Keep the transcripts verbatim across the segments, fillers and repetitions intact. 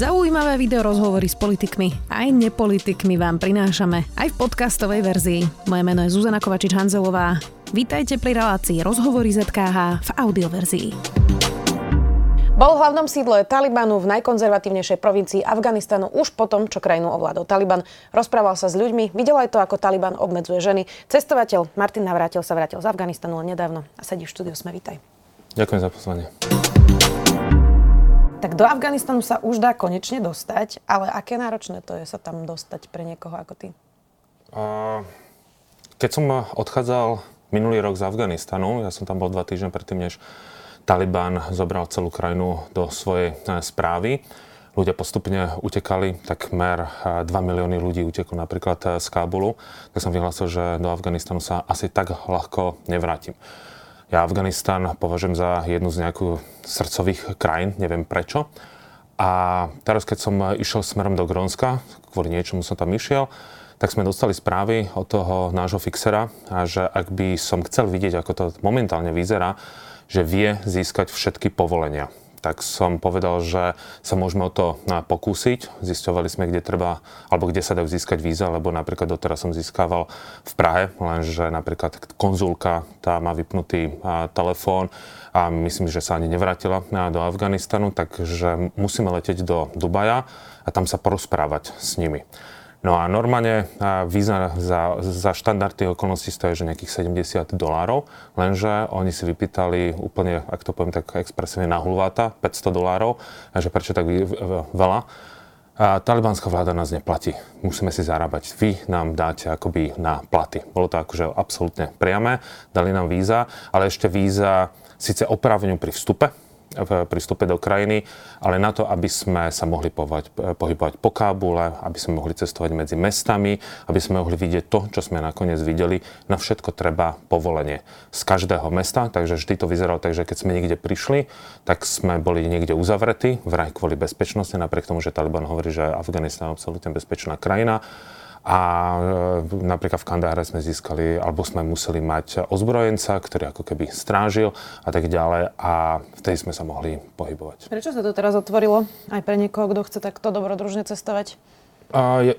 Zaujímavé video rozhovory s politikmi aj nepolitikmi vám prinášame aj v podcastovej verzii. Moje meno je Zuzana Kovačič-Hanzelová. Vítajte pri relácii Rozhovory zet ká há v audioverzii. Bol v hlavnom sídle Talibanu v najkonzervatívnejšej provincii Afganistanu už po tom, čo krajinu ovládol Taliban. Rozprával sa s ľuďmi, videl aj to, ako Taliban obmedzuje ženy. Cestovateľ Martin Navrátil sa vrátil z Afganistanu len nedávno a sedí v štúdiu Sme. Vítaj. Ďakujem za pozvanie. Tak do Afganistanu sa už dá konečne dostať, ale aké náročné to je sa tam dostať pre niekoho ako ty? Keď som odchádzal minulý rok z Afganistanu, ja som tam bol dva týždne predtým, než Taliban zobral celú krajinu do svojej správy. Ľudia postupne utekali, takmer dva milióny ľudí uteklo napríklad z Kábulu. Tak som vyhlásil, že do Afganistanu sa asi tak ľahko nevrátim. Ja Afganistan považujem za jednu z nejakých srdcových krajín, neviem prečo. A teraz, keď som išiel smerom do Grónska, kvôli niečomu som tam išiel, tak sme dostali správy od toho nášho fixera, že ak by som chcel vidieť, ako to momentálne vyzerá, že vie získať všetky povolenia. Tak som povedal, že sa môžeme o to pokúsiť. Zisťovali sme, kde treba, alebo kde sa dajú získať víza, lebo napríklad doteraz som získaval v Prahe, lenže napríklad konzulka, tá má vypnutý telefón a myslím, že sa ani nevrátila do Afganistanu, takže musíme letieť do Dubaja a tam sa porozprávať s nimi. No a normálne víza za, za štandardy okolností stojí, že nejakých sedemdesiat dolárov, lenže oni si vypýtali úplne, ak to poviem tak expresívne, na hulváta, päťsto dolárov, že prečo tak veľa. A talibánska vláda nás neplatí, musíme si zarábať, vy nám dáte akoby na platy. Bolo to akože absolútne priame, dali nám víza, ale ešte víza síce oprávňujú pri vstupe, pri vstupe do krajiny, ale na to, aby sme sa mohli pohybovať po Kábule, aby sme mohli cestovať medzi mestami, aby sme mohli vidieť to, čo sme nakoniec videli. Na všetko treba povolenie z každého mesta, takže vždy to vyzeralo tak, že keď sme niekde prišli, tak sme boli niekde uzavretí, vraj kvôli bezpečnosti, napriek tomu, že Taliban hovorí, že Afganistan je absolútne bezpečná krajina. A napríklad v Kandahare sme získali, alebo sme museli mať ozbrojenca, ktorý ako keby strážil a tak ďalej a vtedy sme sa mohli pohybovať. Prečo sa to teraz otvorilo aj pre niekoho, kto chce takto dobrodružne cestovať? Ja,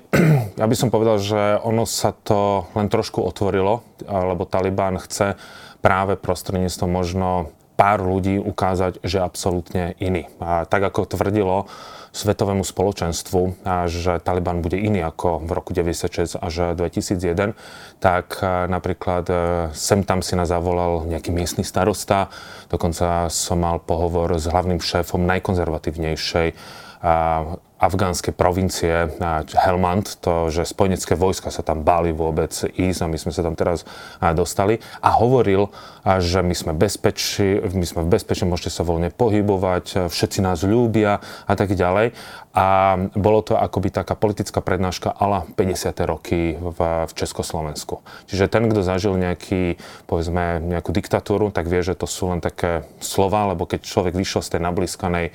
ja by som povedal, že ono sa to len trošku otvorilo, lebo Taliban chce práve prostredníctvom možno pár ľudí ukázať, že absolútne iný. A tak ako tvrdilo svetovému spoločenstvu, že Taliban bude iný ako v roku deväťdesiatšesť až dvetisícjeden, tak napríklad sem tam si nás zavolal nejaký miestny starosta. Dokonca som mal pohovor s hlavným šéfom najkonzervatívnejšej afgánskej provincie Helmand, to, že spojenecké vojska sa tam báli vôbec ísť a my sme sa tam teraz dostali a hovoril, že my sme bezpečí, my sme v bezpečí, môžete sa voľne pohybovať, všetci nás ľúbia a tak ďalej a bolo to akoby taká politická prednáška ala päťdesiate roky v, v Československu. Čiže ten, kto zažil nejaký, povedzme, nejakú diktatúru, tak vie, že to sú len také slova, lebo keď človek vyšiel z tej nablískanej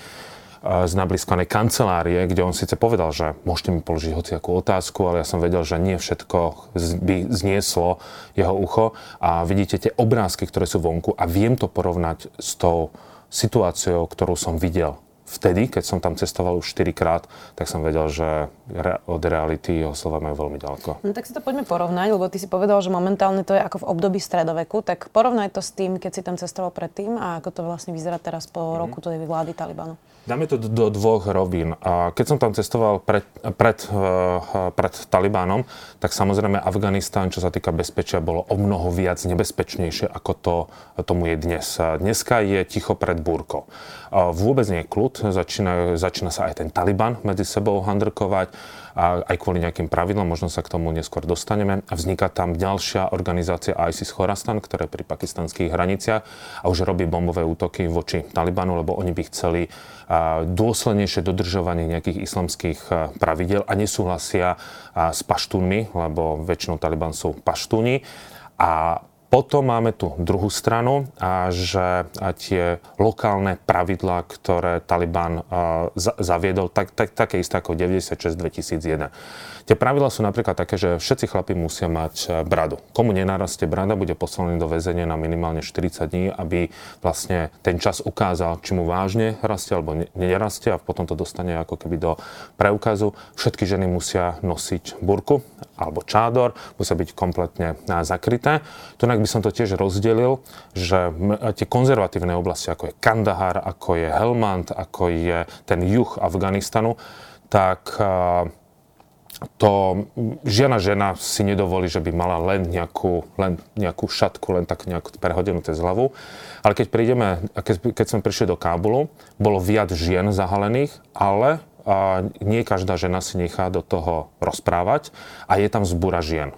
z nablískanej kancelárie, kde on síce povedal, že môžete mi položiť hociakú otázku, ale ja som vedel, že nie všetko by znieslo jeho ucho. A vidíte tie obrázky, ktoré sú vonku a viem to porovnať s tou situáciou, ktorú som videl. Vtedy, keď som tam cestoval už štyrikrát, tak som vedel, že re- od reality jeho slova majú veľmi ďaleko. No tak si to poďme porovnať, lebo ty si povedal, že momentálne to je ako v období stredoveku, tak porovnaj to s tým, keď si tam cestoval predtým a ako to vlastne vyzerá teraz po mm-hmm. roku tej vlády Talibanu. Dáme to do dvoch rovín. Keď som tam cestoval pred, pred, pred Talibanom, tak samozrejme Afganistán, čo sa týka bezpečia, bolo o mnoho viac nebezpečnejšie, ako to tomu je dnes. Dneska je ticho pred búrkou. Vôbec nie je kľud. Začína, začína sa aj ten Taliban medzi sebou handrkovať, a aj kvôli nejakým pravidlom, možno sa k tomu neskôr dostaneme. A vzniká tam ďalšia organizácia í es í es Khorasan, ktorá je pri pakistanských hraniciach a už robí bombové útoky voči Talibanu, lebo oni by chceli dôslednejšie dodržovanie nejakých islamských pravidel a nesúhlasia s Paštúnmi, lebo väčšinou Taliban sú Paštúni. A Potom máme tu druhú stranu, a že tie lokálne pravidlá, ktoré Taliban zaviedol, tak, tak, také isté ako deväťdesiatšesť dvetisícjeden. Tie pravidlá sú napríklad také, že všetci chlapi musia mať bradu. Komu nenarastie brada, bude poslaný do väzenia na minimálne štyridsať dní, aby vlastne ten čas ukázal, či mu vážne rastie alebo nerastie, a potom to dostane ako keby do preukazu. Všetky ženy musia nosiť burku alebo čádor, musia byť kompletne zakryté. Tunak by som to tiež rozdelil, že tie konzervatívne oblasti, ako je Kandahar, ako je Helmand, ako je ten juh Afganistanu, tak to žiadna žena si nedovolí, že by mala len nejakú, len nejakú šatku, len tak nejak prehodenú cez hlavu. Ale keď prídeme, keď, keď sme prišli do Kábulu, bolo viac žien zahalených, ale nie každá žena si nechá do toho rozprávať a je tam zbúra žien.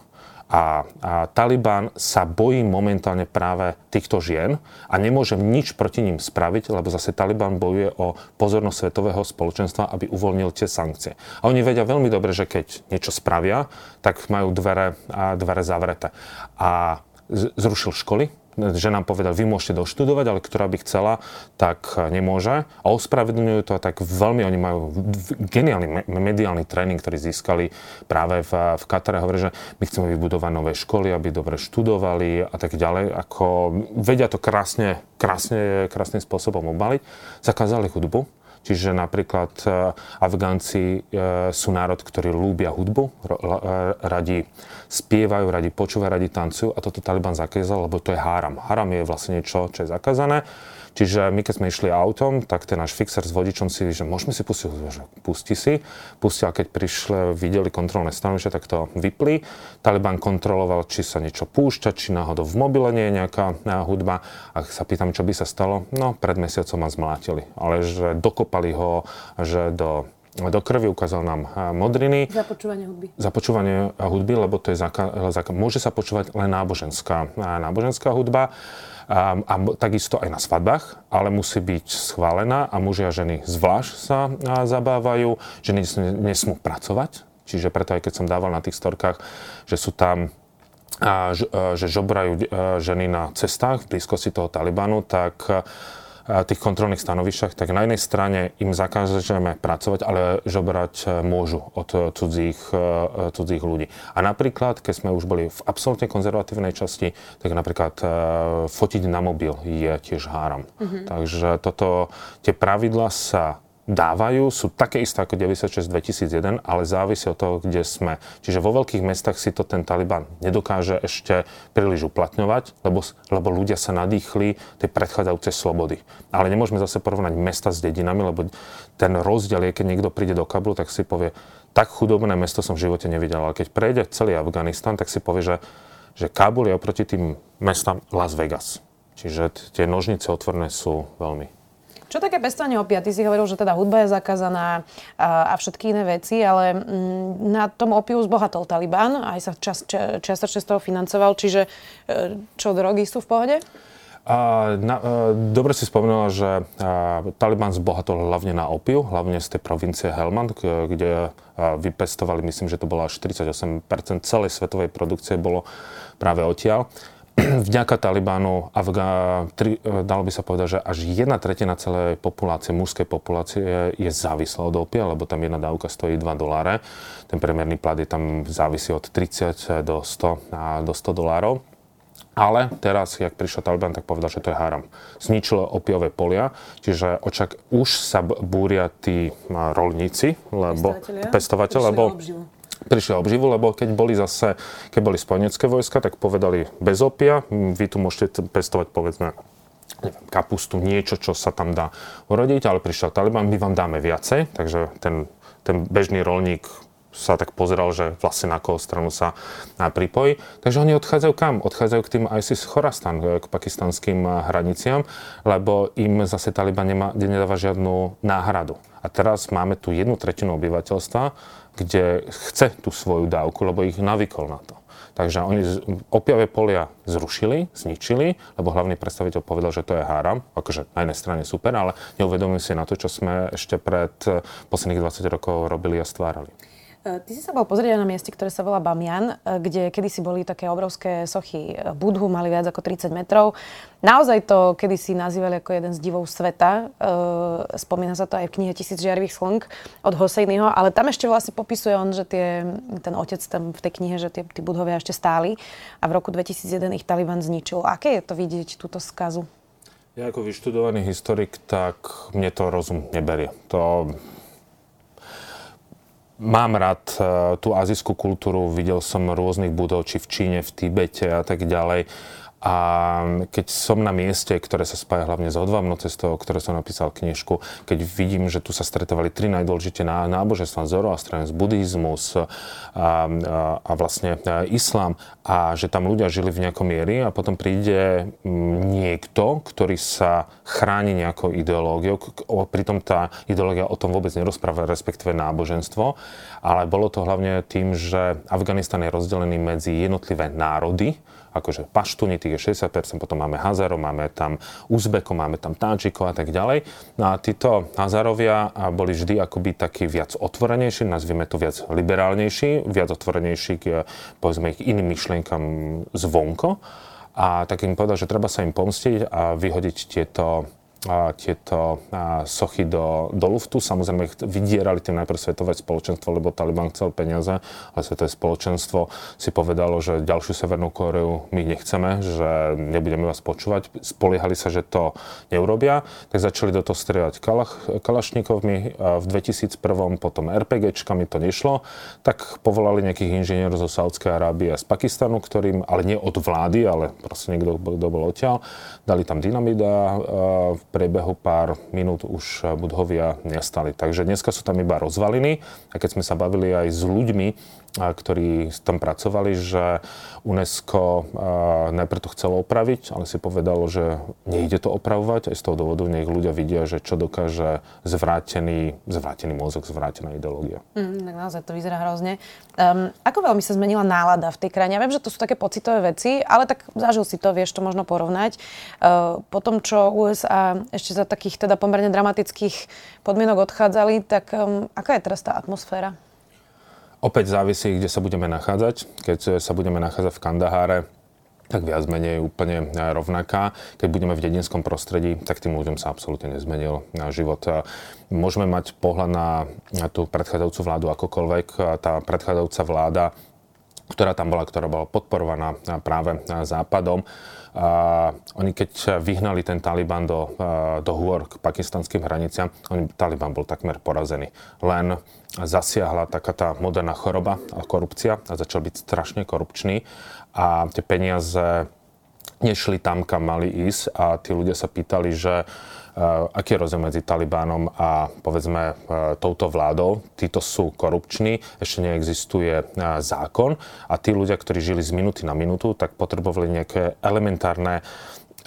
A, a Taliban sa bojí momentálne práve týchto žien a nemôžem nič proti ním spraviť, lebo zase Taliban bojuje o pozornosť svetového spoločenstva, aby uvoľnil tie sankcie. A oni vedia veľmi dobre, že keď niečo spravia, tak majú dvere, a dvere zavreté. A zrušil školy, že nám povedal, vy môžete doštudovať, ale ktorá by chcela, tak nemôže. A ospravedlňujú to, tak veľmi oni majú geniálny mediálny tréning, ktorý získali práve v, v Katare. Hovorí, že my chceme vybudovať nové školy, aby dobre študovali a tak ďalej. Ako vedia to krásne, krásne, krásnym spôsobom obaliť. Zakázali hudbu. Čiže napríklad Afgánci sú národ, ktorí ľúbia hudbu, radi spievajú, radi počúvajú, radi tancujú, a toto Taliban zakázal, lebo to je haram. Haram je vlastne niečo, čo je zakázané. Čiže my, keď sme išli autom, tak ten náš fixer s vodičom si, že môžeme si pustiť, že pusti si. Pustil, a keď prišli, videli kontrolné stanovište, tak to vypli. Taliban kontroloval, či sa niečo púšťa, či náhodou v mobile nie je nejaká hudba. A sa pýtam, čo by sa stalo, no pred mesiacom ma zmlátili. Ale že dokopali ho, že do... do krvi, ukázal nám modriny. Za počúvanie hudby. Za počúvanie hudby, lebo to je zaka- zaka- môže sa počúvať len náboženská, náboženská hudba. A, a takisto aj na svadbách, ale musí byť schválená a muži a ženy zvlášť sa zabávajú, že nesmú pracovať. Čiže preto aj keď som dával na tých storkách, že sú tam a, že žobrajú ženy na cestách v blízkosti toho Talibanu, tak tých kontrolných stanovišťach, tak na jednej strane im zakážeme pracovať, ale žobrať môžu od cudzích, cudzích ľudí. A napríklad, keď sme už boli v absolútne konzervatívnej časti, tak napríklad fotiť na mobil je tiež háram. Mm-hmm. Takže toto, tie pravidlá sa dávajú, sú také isté ako deväťdesiatšesť dvetisícjeden, ale závisí od toho, kde sme. Čiže vo veľkých mestách si to ten Taliban nedokáže ešte príliš uplatňovať, lebo, lebo ľudia sa nadýchli tej predchádzajúcej slobody. Ale nemôžeme zase porovnať mesta s dedinami, lebo ten rozdiel je, keď niekto príde do Kabulu, tak si povie, tak chudobné mesto som v živote nevidel. Ale keď prejde celý Afganistan, tak si povie, že, že Kabul je oproti tým mestám Las Vegas. Čiže tie nožnice otvorené sú veľmi. Čo také pestovanie opia? Ty si hovoril, že teda hudba je zakázaná a všetky iné veci, ale na tom opiu zbohatol Taliban, aj sa čiastočne z toho financoval, čiže čo, drogy sú v pohode? A, na, a, dobre si spomenula, že a, Taliban zbohatol hlavne na opiu, hlavne z tej provincie Helmand, k, kde a, vypestovali, myslím, že to bolo až štyridsaťosem percent celej svetovej produkcie bolo práve odtiaľ. Vďaka Talibánu, Afga, tri, dalo by sa povedať, že až jedna tretina celej populácie, mužskej populácie je závislá od opia, lebo tam jedna dávka stojí dva doláre. Ten priemerný plat je tam závisí od tridsať do sto dolárov. Ale teraz, jak prišiel Taliban, tak povedal, že to je haram. Zničilo opiové polia, čiže očak už sa búria tí rolníci, lebo pestovateľ, lebo... prišli obživu, lebo keď boli zase, keď boli spojenecké vojska, tak povedali bez opia, vy tu môžete pestovať povedzme kapustu, niečo, čo sa tam dá urodiť, ale prišiel Taliban, my vám dáme viacej, takže ten, ten bežný roľník sa tak pozeral, že vlastne na koho stranu sa pripojí. Takže oni odchádzajú kam? Odchádzajú k tým ISIS Khorasan, k pakistanským hraniciam, lebo im zase Taliban nemá, nedáva žiadnu náhradu. A teraz máme tu jednu tretinu obyvateľstva, kde chce tú svoju dávku, lebo ich navykol na to. Takže oni opiavé polia zrušili, zničili, lebo hlavný predstaviteľ povedal, že to je haram. Akože na jednej strane super, ale neuvedomujú si na to, čo sme ešte pred posledných dvadsať rokov robili a stvárali. Ty si sa bol pozrieť na mieste, ktoré sa volá Bamián, kde kedysi boli také obrovské sochy Budhu, mali viac ako tridsať metrov. Naozaj to kedysi nazývali ako jeden z divov sveta. Spomína sa to aj v knihe Tisíc žiarivých slnk od Hosejního, ale tam ešte vlastne popisuje on, že tie, ten otec tam v tej knihe, že tie, tí budhovia ešte stáli a v roku dvetisícjeden ich Taliban zničil. Aké je to vidieť túto skazu? Ja ako vyštudovaný historik, tak mne to rozum neberie. To... Mám rád tú azijskú kultúru, videl som rôznych budov, či v Číne, v Tibete a tak ďalej. A keď som na mieste, ktoré sa spája hlavne s odvámnou cestou, ktoré som napísal knižku, keď vidím, že tu sa stretovali tri najdôležité náboženstva, zoroastrizmus, budhizmus a, a vlastne islám, a že tam ľudia žili v nejakom miery a potom príde niekto, ktorý sa chráni nejakou ideológiou, pritom tá ideológia o tom vôbec nerozpráva, respektíve náboženstvo, ale bolo to hlavne tým, že Afganistan je rozdelený medzi jednotlivé národy, akože Paštúni, tých je šesťdesiat percent, potom máme Hazarov, máme tam Uzbekov, máme tam Tadžikov a tak ďalej. No a títo Hazarovia boli vždy akoby takí viac otvorenejší, nazvime to viac liberálnejší, viac otvorenejší k, povedzme, ich iným myšlienkam zvonko. A tak im povedal, že treba sa im pomstiť a vyhodiť tieto, a, tieto a, sochy do, do luftu. Samozrejme, ich vydierali tým najprv svetové spoločenstvo, lebo Taliban chcel peniaze, ale svetové spoločenstvo si povedalo, že ďalšiu Severnú Kóreu my nechceme, že nebudeme vás počúvať. Spoliehali sa, že to neurobia, tak začali do toho strieľať kalach, kalašníkovmi v dvetisícjeden, potom RPGčkami, to nešlo. Tak povolali nejakých inžinierov zo Saudskej Arábie a z Pakistanu, ktorým, ale nie od vlády, ale proste niekto, kto bol odtiaľ, dali tam dynamit a v priebehu pár minút už budhovia nestali. Takže dneska sú tam iba rozvaliny a keď sme sa bavili aj s ľuďmi, ktorí tam pracovali, že UNESCO najprv to chcelo opraviť, ale si povedalo, že nejde to opravovať. Aj z toho dôvodu nech ľudia vidia, že čo dokáže zvrátený, zvrátený mozog, zvrátená ideológia. Mm, tak naozaj to vyzerá hrozne. Um, ako veľmi sa zmenila nálada v tej krajine? Ja viem, že to sú také pocitové veci, ale tak zažil si to, vieš to možno porovnať. Uh, po tom, čo ú es á ešte za takých teda pomerne dramatických podmienok odchádzali, tak um, aká je teraz tá atmosféra? Opäť závisí, kde sa budeme nachádzať. Keď sa budeme nachádzať v Kandaháre, tak viac menej úplne rovnaká. Keď budeme v dedinskom prostredí, tak tým ľuďom sa absolútne nezmenil život. Môžeme mať pohľad na tú predchádzajúcu vládu akokoľvek. Tá predchádzajúca vláda, ktorá tam bola, ktorá bola podporovaná práve Západom. Uh, oni keď vyhnali ten Taliban do, uh, do hôr k pakistanským hraniciam, oni, Taliban bol takmer porazený. Len zasiahla taká tá moderná choroba a korupcia a začal byť strašne korupčný a tie peniaze nešli tam, kam mali ísť a tí ľudia sa pýtali, že Uh, aký je rozdiel medzi Talibánom a povedzme uh, touto vládou. Títo sú korupční, ešte neexistuje uh, zákon a tí ľudia, ktorí žili z minúty na minútu, tak potrebovali nejaké elementárne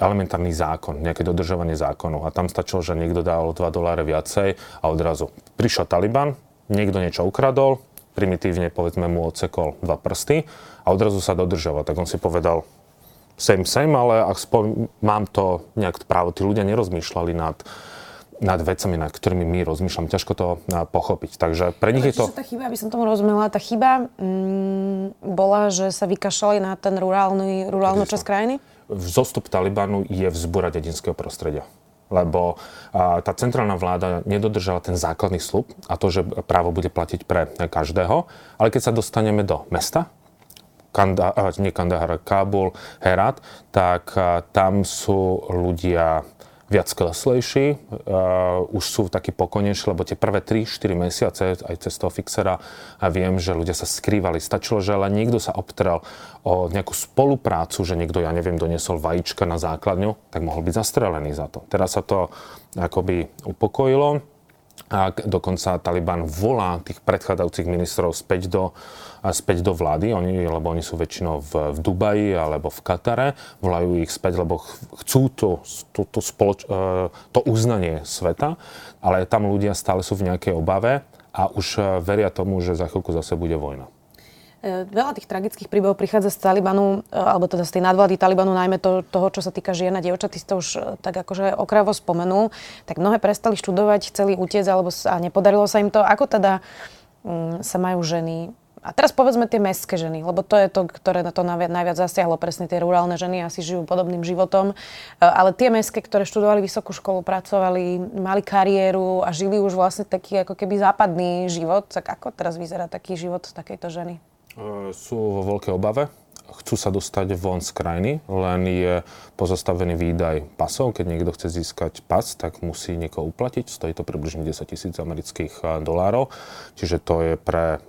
elementárny zákon, nejaké dodržovanie zákonov. A tam stačilo, že niekto dal dva doláre viacej a odrazu prišiel Taliban, niekto niečo ukradol, primitívne povedzme mu odsekol dva prsty a odrazu sa dodržoval. Tak on si povedal, Same, same, ale aspoň mám to nejak právo. Tí ľudia nerozmýšľali nad, nad vecami, nad ktorými my rozmýšľam. Ťažko to pochopiť. Takže pre nich je to... Tá chyba, aby som tomu rozumela, tá chyba mm, bola, že sa vykašľali na ten rurálny, rurálnu časť krajiny? Vzostup Talibanu je vzbúra dedinského prostredia. Lebo tá centrálna vláda nedodržala ten základný sľub a to, že právo bude platiť pre každého. Ale keď sa dostaneme do mesta, Kanda, nie Kandahar, Kábul, Herat, tak tam sú ľudia viac kleslejší, uh, už sú takí pokojnejší, lebo tie prvé tri štyri mesiace, aj cez toho fixera, a viem, že ľudia sa skrývali. Stačilo, že len niekto sa obtrel o nejakú spoluprácu, že niekto, ja neviem, doniesol vajíčka na základňu, tak mohol byť zastrelený za to. Teraz sa to akoby upokojilo. A dokonca Taliban volá tých predchádzajúcich ministrov späť do, späť do vlády, oni, lebo oni sú väčšinou v, v Dubaji alebo v Katare, volajú ich späť, lebo chcú to, to, to, spoloč, to uznanie sveta, ale tam ľudia stále sú v nejakej obave a už veria tomu, že za chvíľku zase bude vojna. Veľa tých tragických príbehov prichádza z Talibanu, alebo teda z tej nadvlády Talibanu, najmä to, toho, čo sa týka žien a dievčat, ty si to už tak akože okrajovo spomenul, tak mnohé prestali študovať, chceli utiecť, alebo a nepodarilo sa im to. Ako teda sa majú ženy. A teraz povedzme tie mestské ženy, lebo to je to, ktoré na to najviac zasiahlo. Presne tie rurálne ženy asi žijú podobným životom. Ale tie mestské, ktoré študovali vysokú školu, pracovali, mali kariéru a žili už vlastne taký ako keby západný život. Tak ako teraz vyzerá taký život takejto ženy? Sú vo veľkej obave. Chcú sa dostať von z krajiny, len je pozastavený výdaj pasov. Keď niekto chce získať pas, tak musí niekoho uplatiť. Stojí to približne desaťtisíc amerických dolárov. Čiže to je pre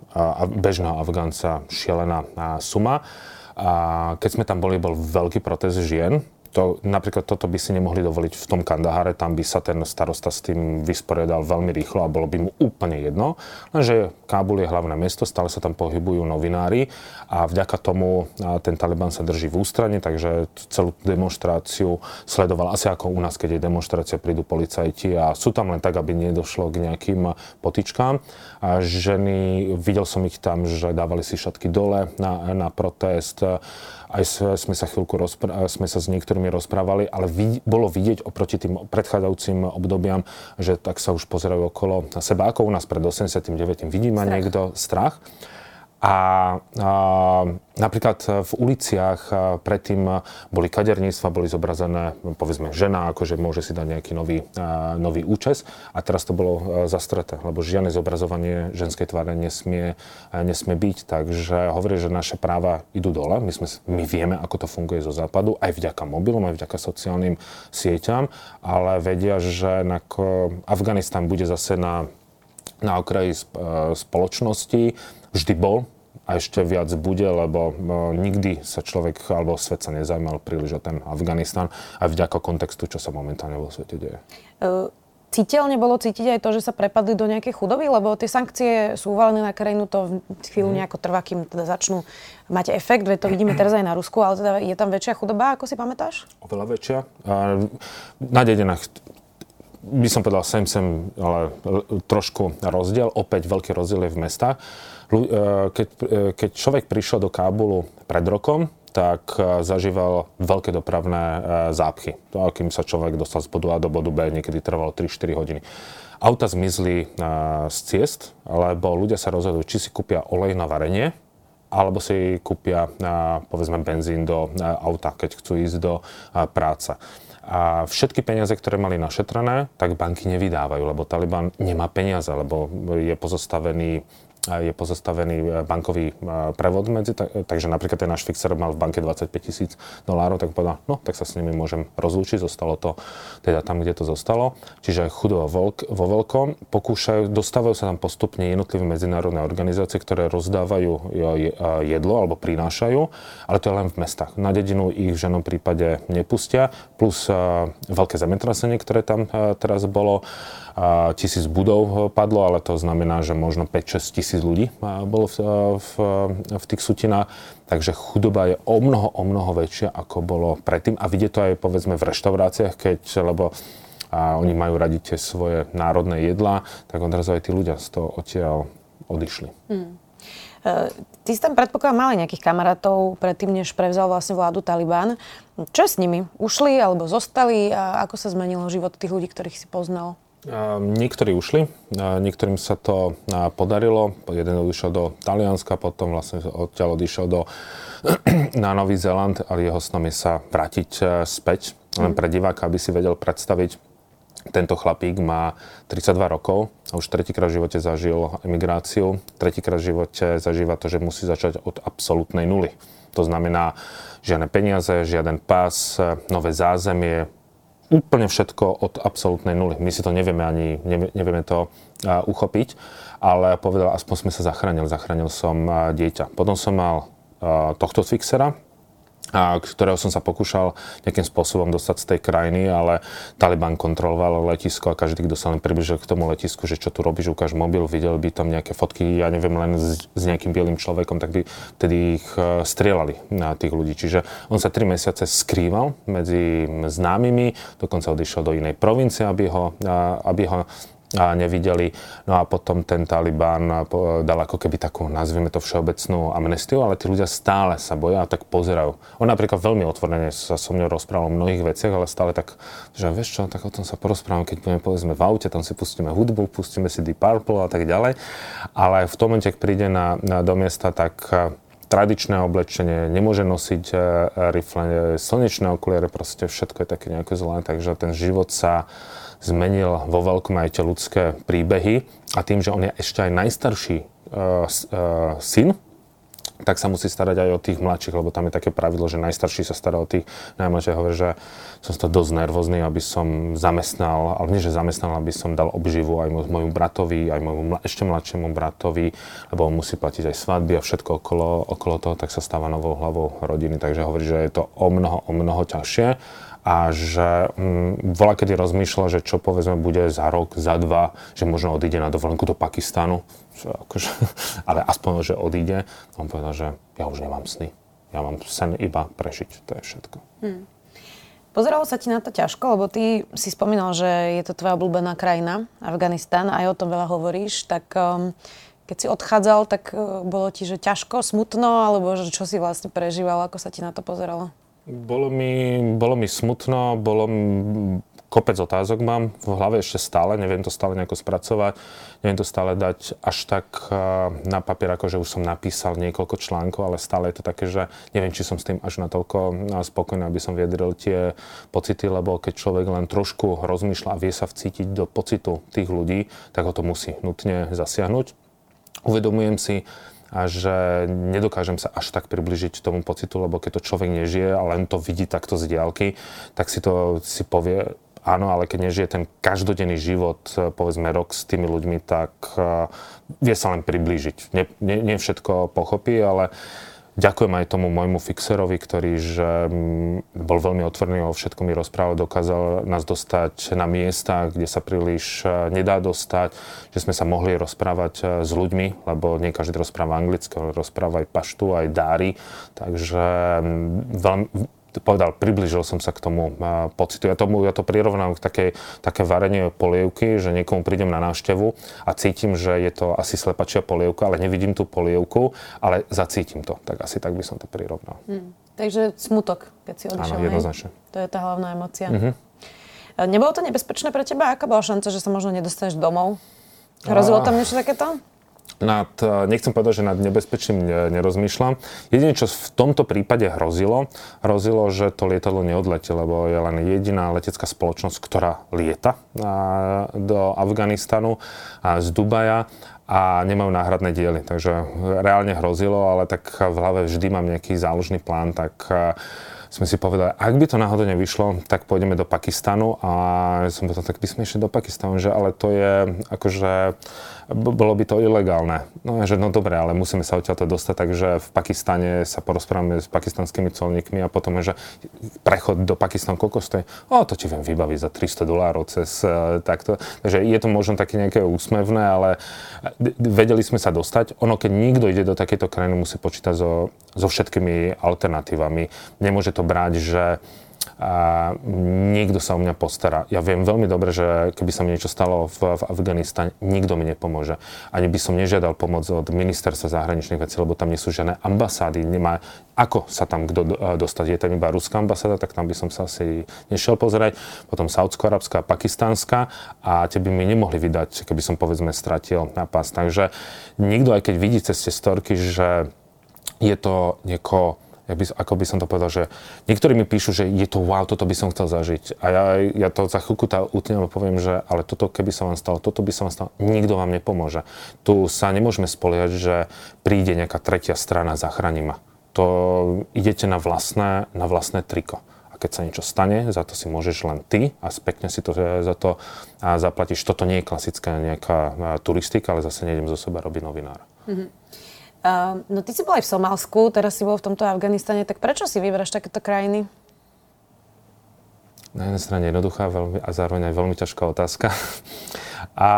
bežného Afgánca šialená suma. A keď sme tam boli, bol veľký protest žien. To, napríklad toto by si nemohli dovoliť v tom Kandahare, tam by sa ten starosta s tým vysporiadal veľmi rýchlo a bolo by mu úplne jedno. Lenže Kábul je hlavné mesto, stále sa tam pohybujú novinári a vďaka tomu ten Taliban sa drží v ústrane, takže celú demonštráciu sledoval asi ako u nás, keď je demonštrácia, prídu policajti a sú tam len tak, aby nedošlo k nejakým potičkám. A ženy, videl som ich tam, že dávali si šatky dole na, na protest. Aj sme sa chvíľku rozpr- sme sa s niektorými rozprávali, ale vid- bolo vidieť oproti tým predchádzajúcim obdobiam, že tak sa už pozerajú okolo seba, ako u nás pred osemdesiatdeväť vidí ma niekto strach. A, a napríklad v uliciach predtým boli kaderníctva, boli zobrazené, povedzme, žena, akože môže si dať nejaký nový, a, nový účes. A teraz to bolo zastreté, lebo žiadne zobrazovanie ženskej tváre nesmie, nesmie byť. Takže hovorí, že naše práva idú dole. My, sme, my vieme, ako to funguje zo západu, aj vďaka mobilom, aj vďaka sociálnym sieťam. Ale vedia, že Afganistan bude zase na, na okraji spoločnosti. Vždy bol a ešte viac bude, lebo nikdy sa človek alebo svet sa nezaujímal príliš o ten Afganistan aj vďaka kontextu, čo sa momentálne vo svete deje. Citeľne bolo cítiť aj to, že sa prepadli do nejakej chudoby, lebo tie sankcie sú uvalené na krajinu, to chvíľu nejako trvá, kým teda začnú mať efekt, veď to vidíme teraz aj na Rusku, ale teda je tam väčšia chudoba, ako si pamätáš? Oveľa väčšia. Na dedinách by som povedal sem sem, ale trošku rozdiel, opäť veľký rozdiel je v mestách. Keď, keď človek prišiel do Kábulu pred rokom, tak zažíval veľké dopravné zápchy. To, kým sa človek dostal z bodu A do bodu B, niekedy trvalo tri štyri hodiny. Auta zmizli z ciest, lebo ľudia sa rozhodujú, či si kúpia olej na varenie, alebo si kúpia, povedzme, benzín do auta, keď chcú ísť do práce. A všetky peniaze, ktoré mali našetrené, tak banky nevydávajú, lebo Taliban nemá peniaze, lebo je pozastavený, je pozastavený bankový prevod medzi, tak, takže napríklad ten náš fixer mal v banke dvadsaťpäť tisíc dolárov, tak povedal, no tak sa s nimi môžem rozlúčiť, zostalo to teda tam, kde to zostalo. Čiže chudoba vo veľkom, pokúšajú, dostávajú sa tam postupne jednotlivé medzinárodné organizácie, ktoré rozdávajú jedlo alebo prinášajú, ale to je len v mestách. Na dedinu ich v žiadnom prípade nepustia, plus veľké zemetrasenie, ktoré tam teraz bolo, tisíc budov padlo, ale to znamená, že možno päť šesť tisíc ľudí bolo v, v, v tých sutinách, takže chudoba je o mnoho, o mnoho väčšia, ako bolo predtým. A vidieť to aj, povedzme, v reštauráciách, keď, lebo a, oni majú radi tie svoje národné jedlá, tak odrazu aj tí ľudia z toho odtiaľ odišli. Mm. Ty si tam predpokladám mali nejakých kamarátov predtým, než prevzal vlastne vládu Taliban. Čo s nimi? Ušli alebo zostali? A ako sa zmenil život tých ľudí, ktorých si poznal? Niektorí ušli, niektorým sa to podarilo, jeden odišiel do Talianska, potom vlastne odtiaľ odišiel do, na Nový Zeland, ale jeho snom je sa vrátiť späť. Len pre diváka, aby si vedel predstaviť, tento chlapík má tridsaťdva rokov a už tretíkrát v živote zažil emigráciu, tretíkrát v živote zažíva to, že musí začať od absolútnej nuly. To znamená žiadne peniaze, žiaden pás, nové zázemie, úplne všetko od absolútnej nuly. My si to nevieme ani, nevieme to uh, uchopiť, ale povedal, aspoň sme sa zachránili, zachránil som uh, dieťa. Potom som mal uh, tohto fixera, uh, ktorého som sa pokúšal nejakým spôsobom dostať z tej krajiny, ale Taliban kontroloval letisko a každý, kto sa len približil k tomu letisku, že čo tu robíš, ukáž mobil, videl by tam nejaké fotky, ja neviem, len s, s nejakým bielým človekom, tak by tedy ich uh, strieľali na tých ľudí. Čiže on sa tri mesiace skrýval medzi známymi, dokonca odišiel do inej provincie, aby ho, aby ho a nevideli. No a potom ten Taliban dal ako keby takú, nazvime to, všeobecnú amnestiu, ale tí ľudia stále sa boja a tak pozerajú. On napríklad veľmi otvorene sa so mnou rozprával o mnohých veciach, ale stále tak, že vieš čo, tak o tom sa porozprávam, keď budeme povedzme v aute, tam si pustíme hudbu, pustíme si Deep Purple a tak ďalej. Ale v tom momente, keď príde na, na, do miesta, tak tradičné oblečenie, nemôže nosiť rifle, slnečné okuliare, proste všetko je také nejaké zlé, takže ten život sa zmenil vo veľkom aj tie ľudské príbehy a tým, že on je ešte aj najstarší uh, uh, syn, tak sa musí starať aj o tých mladších, lebo tam je také pravidlo, že najstarší sa stará o tých najmladších. Hovorí, že som sa dosť nervózny, aby som zamestnal, ale nie, že zamestnal, aby som dal obživu aj môjmu bratovi, aj môjmu mla, ešte mladšiemu bratovi, lebo on musí platiť aj svadby a všetko okolo, okolo toho, tak sa stáva novou hlavou rodiny. Takže hovorí, že je to o mnoho, o mnoho ťažšie. A že hm, voľa kedy rozmýšľa, že čo povedzme bude za rok, za dva, že možno odíde na dovolenku do Pakistánu, že akože, ale aspoň, že odíde. On povedal, že ja už nemám sny, ja mám sen iba prežiť, to je všetko. Hmm. Pozeralo sa ti na to ťažko, lebo ty si spomínal, že je to tvoja obľúbená krajina, Afganistán, a aj o tom veľa hovoríš, tak um, keď si odchádzal, tak uh, bolo ti, že ťažko, smutno, alebo že čo si vlastne prežíval, ako sa ti na to pozeralo? Bolo mi, bolo mi smutno, bolo mi, kopec otázok mám v hlave ešte stále, neviem to stále nejako spracovať, neviem to stále dať až tak na papier, akože už som napísal niekoľko článkov, ale stále je to také, že neviem, či som s tým až natoľko spokojný, aby som vyjadril tie pocity, lebo keď človek len trošku rozmýšľa a vie sa vcítiť do pocitu tých ľudí, tak ho to musí nutne zasiahnuť. Uvedomujem si, a že nedokážem sa až tak priblížiť tomu pocitu, lebo keď to človek nežije a len to vidí takto z diaľky, tak si to si povie, áno, ale keď nežije ten každodenný život, povedzme rok s tými ľuďmi, tak uh, vie sa len priblížiť. Nie, nie, nie všetko pochopí, ale ďakujem aj tomu môjmu fixerovi, ktorý že bol veľmi otvorený, o všetko mi rozprával, dokázal nás dostať na miesta, kde sa príliš nedá dostať, že sme sa mohli rozprávať s ľuďmi, lebo nie každý rozpráva anglicky, ale rozpráva aj paštu, aj dári, takže veľmi, povedal, priblížil som sa k tomu pocitu. Ja, tomu, ja to prirovnám k takej, také varenie polievky, že niekomu prídem na návštevu a cítim, že je to asi slepačia polievka, ale nevidím tú polievku, ale zacítim to. Tak asi tak by som to prirovnal. Hmm. Takže smutok, keď si odišiel. Áno, jednoznačne. To je tá hlavná emócia. Mm-hmm. Nebolo to nebezpečné pre teba? Aká bola šanca, že sa možno nedostaneš domov? Hrozilo tam niečo takéto? Nad, nechcem povedať, že nad nebezpečím nerozmýšľam. Jedine, čo v tomto prípade hrozilo, hrozilo, že to lietadlo neodletie, lebo je len jediná letecká spoločnosť, ktorá lieta do Afganistanu z Dubaja a nemajú náhradné diely. Takže reálne hrozilo, ale tak v hlave vždy mám nejaký záložný plán, tak sme si povedali, ak by to náhodou nevyšlo, tak pôjdeme do Pakistanu a som povedal, tak by sme išli do Pakistanu, že ale to je, akože, bolo by to ilegálne. No, že no dobre, ale musíme sa odtiaľto dostať, takže v Pakistane sa porozprávame s pakistanskými colníkmi a potom je, že prechod do Pakistanu, koľko stojí? O, to ti viem vybaviť za tristo dolárov cez takto. Takže je to možno také nejaké úsmevné, ale vedeli sme sa dostať. Ono, keď nikto ide do takéto krajiny, musí počítať so, so všetkými alternatívami. Nemôže to brať, že a, niekto sa o mňa postará. Ja viem veľmi dobre, že keby sa mi niečo stalo v, v Afganistane, nikto mi nepomôže. Ani by som nežiadal pomoc od ministerstva zahraničných vecí, lebo tam nie sú žiadne ambasády. Nemá ako sa tam kto dostať. Je tam iba ruská ambasáda, tak tam by som sa asi nešiel pozerať. Potom Saudská Arábia, Pakistánska a tie by mi nemohli vydať, keby som povedzme stratil na pás. Takže nikto, aj keď vidí cez tie storky, že je to nieko Ja by, ako by som to povedal, že niektorí mi píšu, že je to wow, toto by som chcel zažiť. A ja, ja to za chvíľku tá utnem a poviem, že ale toto keby sa vám stalo, toto by sa vám stalo, nikto vám nepomôže. Tu sa nemôžeme spoliehať, že príde nejaká tretia strana, zachráni ma. To idete na vlastné, na vlastné triko. A keď sa niečo stane, za to si môžeš len ty a pekne si to za to zaplatíš. Toto nie je klasická nejaká turistika, ale zase nejdem zo seba robiť novinára. Mm-hmm. Uh, no ty si bol aj v Somálsku, teraz si bol v tomto Afganistane, tak prečo si vyberáš takéto krajiny? Na jednej strane jednoduchá veľmi, a zároveň aj veľmi ťažká otázka. a,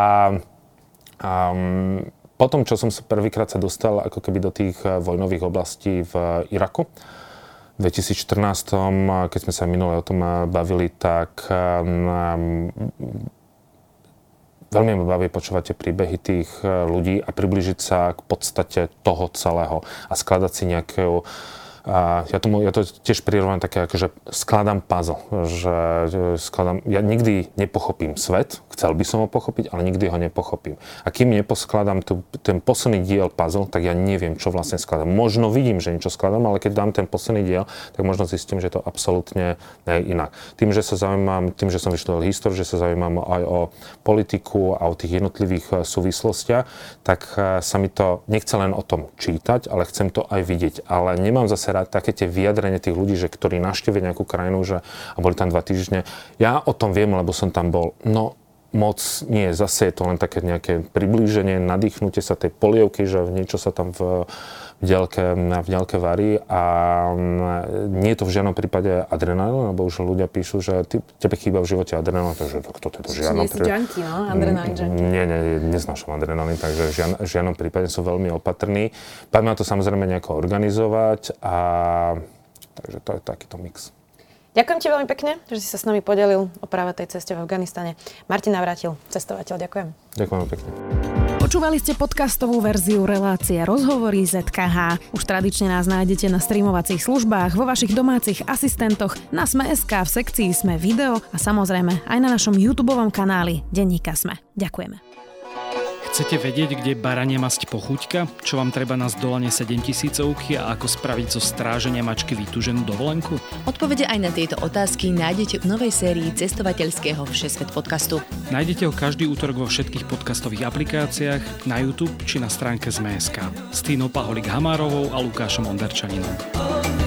a potom, čo som prvýkrát sa dostal ako keby do tých vojnových oblastí v Iraku, v dvetisícštrnásť, keď sme sa minule o tom bavili, tak um, Veľmi ma baví počúvať tie príbehy tých ľudí a priblížiť sa k podstate toho celého a skladať si nejakú... A ja, tomu, ja to tiež prirovnám také, akože skladám puzzle, že skladám, ja nikdy nepochopím svet, chcel by som ho pochopiť, ale nikdy ho nepochopím. A kým neposkladám tu, ten posledný diel puzzle, tak ja neviem, čo vlastne skladám. Možno vidím, že niečo skladám, ale keď dám ten posledný diel, tak možno zistím, že to absolútne je inak. Tým, že sa zaujímam, tým, že som vyštudoval históriu, že sa zaujímam aj o politiku a o tých jednotlivých súvislostiach, tak sa mi to nechce len o tom čítať, ale chcem to aj vidieť. Ale nemám zase také tie vyjadrenie tých ľudí, že ktorí navštívia nejakú krajinu, že a boli tam dva týždne. Ja o tom viem, lebo som tam bol. No moc nie, zase je to len také nejaké priblíženie, nadýchnutie sa tej polievky, že niečo sa tam v, v diaľke varí a nie je to v žiadnom prípade adrenalín, lebo už ľudia píšu, že ty, tebe chýba v živote adrenalín, takže kto to je to žiadnom prípade. Nie si junkie, no? Adrenalín junkie. Nie, nie, neznášam adrenalín, takže v žiadnom prípade sú veľmi opatrní. Poďme to samozrejme nejako organizovať a takže to je takýto mix. Ďakujem ti veľmi pekne, že si sa s nami podelil o práve tej ceste v Afganistane. Martin Navrátil, cestovateľ, ďakujem. Ďakujem pekne. Počúvali ste podcastovú verziu relácie Rozhovory zet ká há. Už tradične nás nájdete na streamovacích službách, vo vašich domácich asistentoch, na sme bodka es ká, v sekcii Sme video a samozrejme aj na našom YouTubeovom kanáli Denníka Sme. Ďakujeme. Chcete vedieť, kde baranie masť pochuťka? Čo vám treba na zdolanie sedemtisícovky a ako spraviť zo stráženia mačky vytúženú dovolenku? Odpovede aj na tieto otázky nájdete v novej sérii cestovateľského Všesvet podcastu. Nájdete ho každý útorok vo všetkých podcastových aplikáciách, na YouTube či na stránke zet em e bodka es ká. S Týnou Paholik Hamárovou a Lukášom Onderčaninom.